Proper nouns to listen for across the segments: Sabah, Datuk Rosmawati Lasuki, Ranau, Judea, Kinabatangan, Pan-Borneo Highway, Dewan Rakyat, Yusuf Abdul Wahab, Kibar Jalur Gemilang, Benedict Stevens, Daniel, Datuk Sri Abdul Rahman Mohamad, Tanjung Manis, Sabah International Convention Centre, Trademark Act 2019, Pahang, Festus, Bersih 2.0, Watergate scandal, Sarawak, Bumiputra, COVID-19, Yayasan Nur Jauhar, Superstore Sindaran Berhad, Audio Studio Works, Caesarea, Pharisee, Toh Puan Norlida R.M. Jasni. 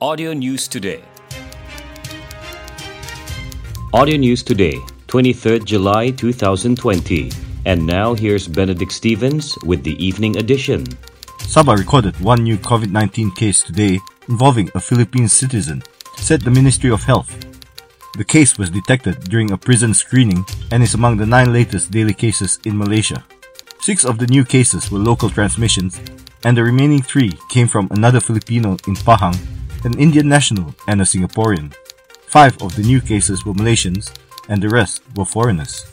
Audio News Today. Audio News Today, 23rd July 2020. And now here's Benedict Stevens with the evening edition. Sabah recorded one new COVID-19 case today involving a Philippine citizen, said the Ministry of Health. The case was detected during a prison screening and is among the 9 latest daily cases in Malaysia. 6 of the new cases were local transmissions, and the remaining 3 came from another Filipino in Pahang, an Indian national and a Singaporean. 5 of the new cases were Malaysians, and the rest were foreigners.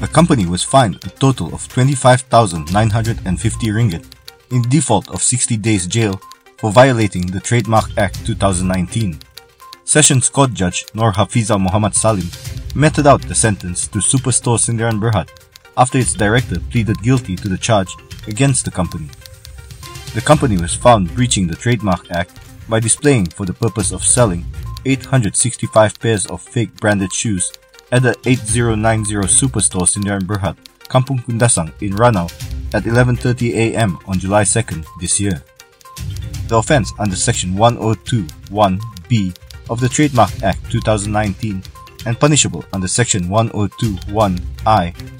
A company was fined a total of 25,950 ringgit in default of 60 days jail for violating the Trademark Act 2019. Sessions Court Judge Noor Hafiza Mohammad Salim meted out the sentence to Superstore Sindaran Berhad after its director pleaded guilty to the charge against the company. The company was found breaching the Trademark Act by displaying for the purpose of selling 865 pairs of fake branded shoes at the 8090 Superstore Sindaran Berhad, Kampung Kundasang in Ranau at 11:30 a.m. on July 2nd this year. The offence under Section 102(1)(b) of the Trademark Act 2019 and punishable under Section 102(1)(i)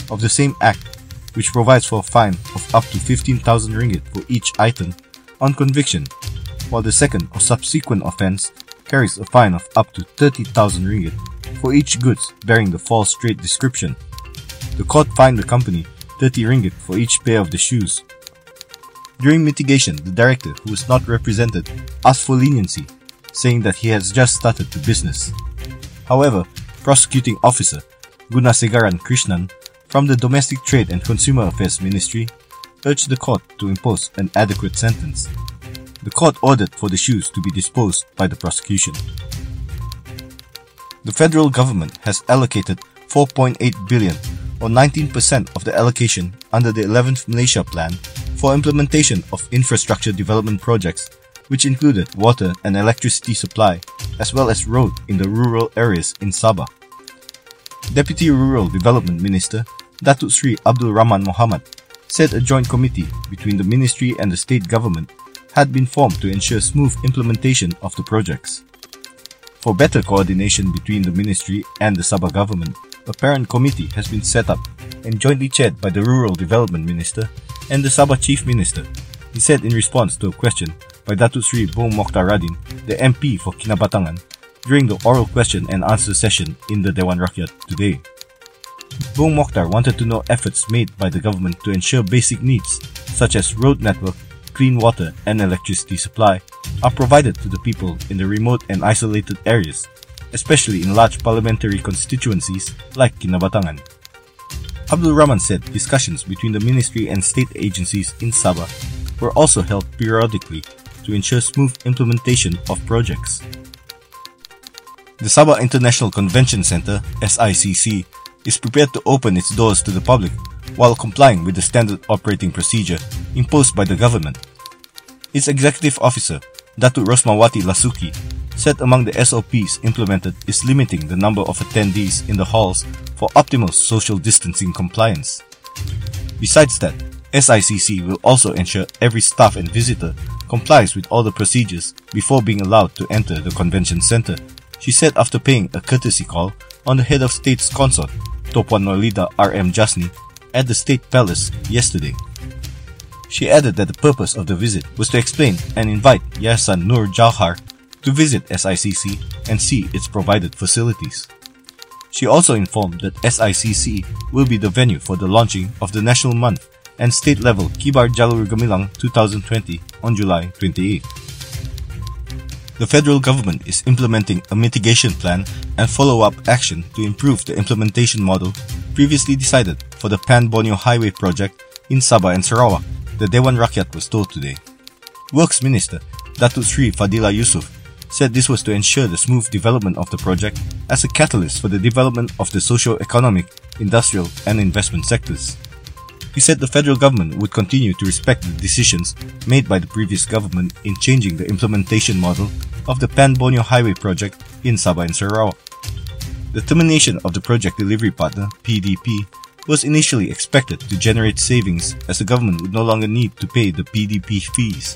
of the same Act, which provides for a fine of up to 15,000 ringgit for each item on conviction, while the second or subsequent offence carries a fine of up to 30,000 ringgit for each goods bearing the false trade description. The court fined the company 30 ringgit for each pair of the shoes. During mitigation, the director, who was not represented, asked for leniency, saying that he has just started the business. However, prosecuting officer Gunasegaran Krishnan from the Domestic Trade and Consumer Affairs Ministry urged the court to impose an adequate sentence. The court ordered for the shoes to be disposed by the prosecution. The federal government has allocated 4.8 billion or 19% of the allocation under the 11th Malaysia Plan for implementation of infrastructure development projects, which included water and electricity supply as well as road in the rural areas in Sabah. Deputy Rural Development Minister Datuk Sri Abdul Rahman Mohamad said a joint committee between the ministry and the state government had been formed to ensure smooth implementation of the projects. For better coordination between the ministry and the Sabah government, a parent committee has been set up and jointly chaired by the Rural Development Minister and the Sabah Chief Minister, he said in response to a question by Datuk Sri Bung Moktar Radin, the MP for Kinabatangan, during the oral question and answer session in the Dewan Rakyat today. Bung Moktar wanted to know efforts made by the government to ensure basic needs such as road network, clean water and electricity supply are provided to the people in the remote and isolated areas, especially in large parliamentary constituencies like Kinabatangan. Abdul Rahman said discussions between the ministry and state agencies in Sabah were also held periodically to ensure smooth implementation of projects. The Sabah International Convention Centre (SICC) is prepared to open its doors to the public while complying with the standard operating procedure imposed by the government. Its executive officer, Datuk Rosmawati Lasuki, said among the SOPs implemented is limiting the number of attendees in the halls for optimal social distancing compliance. Besides that, SICC will also ensure every staff and visitor complies with all the procedures before being allowed to enter the convention centre, she said after paying a courtesy call on the head of state's consort, Toh Puan Norlida R.M. Jasni, at the State Palace yesterday. She added that the purpose of the visit was to explain and invite Yayasan Nur Jauhar to visit SICC and see its provided facilities. She also informed that SICC will be the venue for the launching of the National Month and state-level Kibar Jalur Gemilang 2020 on July 28. The federal government is implementing a mitigation plan and follow-up action to improve the implementation model previously decided for the Pan-Borneo Highway project in Sabah and Sarawak, the Dewan Rakyat was told today. Works Minister Dato' Sri Fadila Yusuf said this was to ensure the smooth development of the project as a catalyst for the development of the socio-economic, industrial and investment sectors. He said the federal government would continue to respect the decisions made by the previous government in changing the implementation model of the Pan-Borneo Highway project in Sabah and Sarawak. The termination of the project delivery partner, PDP, was initially expected to generate savings as the government would no longer need to pay the PDP fees.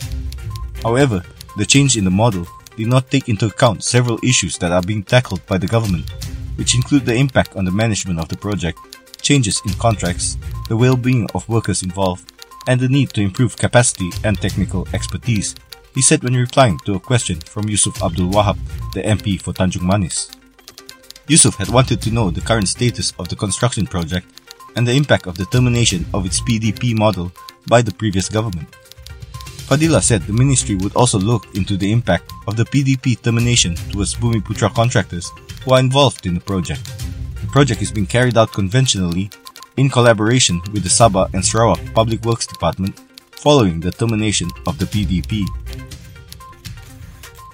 However, The change in the model did not take into account several issues that are being tackled by the government, which include the impact on the management of the project, changes in contracts, the well-being of workers involved, and the need to improve capacity and technical expertise, he said when replying to a question from Yusuf Abdul Wahab, the MP for Tanjung Manis. Yusuf had wanted to know the current status of the construction project and the impact of the termination of its PDP model by the previous government. Fadila said the ministry would also look into the impact of the PDP termination towards Bumiputra contractors who are involved in the project. The project is being carried out conventionally in collaboration with the Sabah and Sarawak Public Works Department following the termination of the PDP.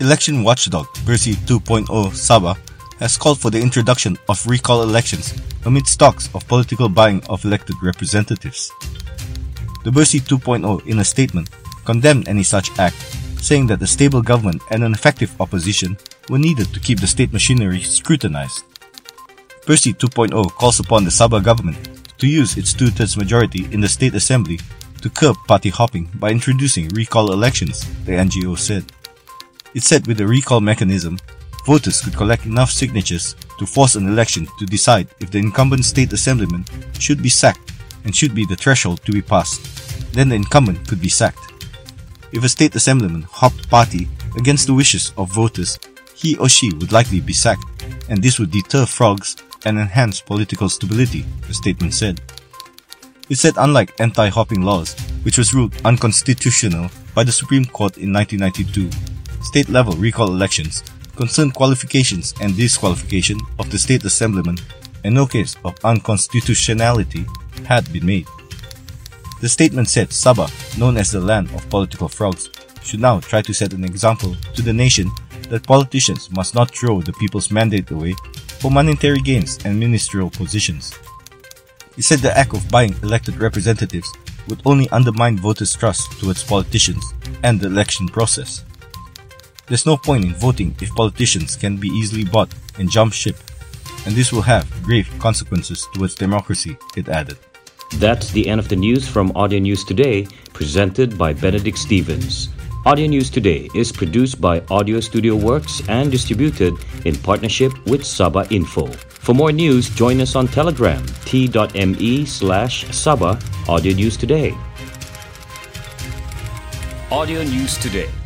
Election watchdog Bersih 2.0 Sabah has called for the introduction of recall elections amid talks of political buying of elected representatives. The Bersih 2.0, in a statement, condemned any such act, saying that a stable government and an effective opposition were needed to keep the state machinery scrutinized. Bersih 2.0 calls upon the Sabah government to use its two-thirds majority in the State Assembly to curb party hopping by introducing recall elections, the NGO said. It said with the recall mechanism, voters could collect enough signatures to force an election to decide if the incumbent state assemblyman should be sacked and should be the threshold to be passed. Then the incumbent could be sacked. If a state assemblyman hopped party against the wishes of voters, he or she would likely be sacked, and this would deter frogs and enhance political stability, the statement said. It said unlike anti-hopping laws, which was ruled unconstitutional by the Supreme Court in 1992, state-level recall elections concern qualifications and disqualification of the state assemblyman, and no case of unconstitutionality had been made. The statement said Sabah, known as the land of political frogs, should now try to set an example to the nation that politicians must not throw the people's mandate away for monetary gains and ministerial positions. He said the act of buying elected representatives would only undermine voters' trust towards politicians and the election process. There's no point in voting if politicians can be easily bought and jump ship, and this will have grave consequences towards democracy, it added. That's the end of the news from Audio News Today, presented by Benedict Stevens. Audio News Today is produced by Audio Studio Works and distributed in partnership with Sabah Info. For more news, join us on Telegram, t.me/Sabah Audio News Today. Audio News Today.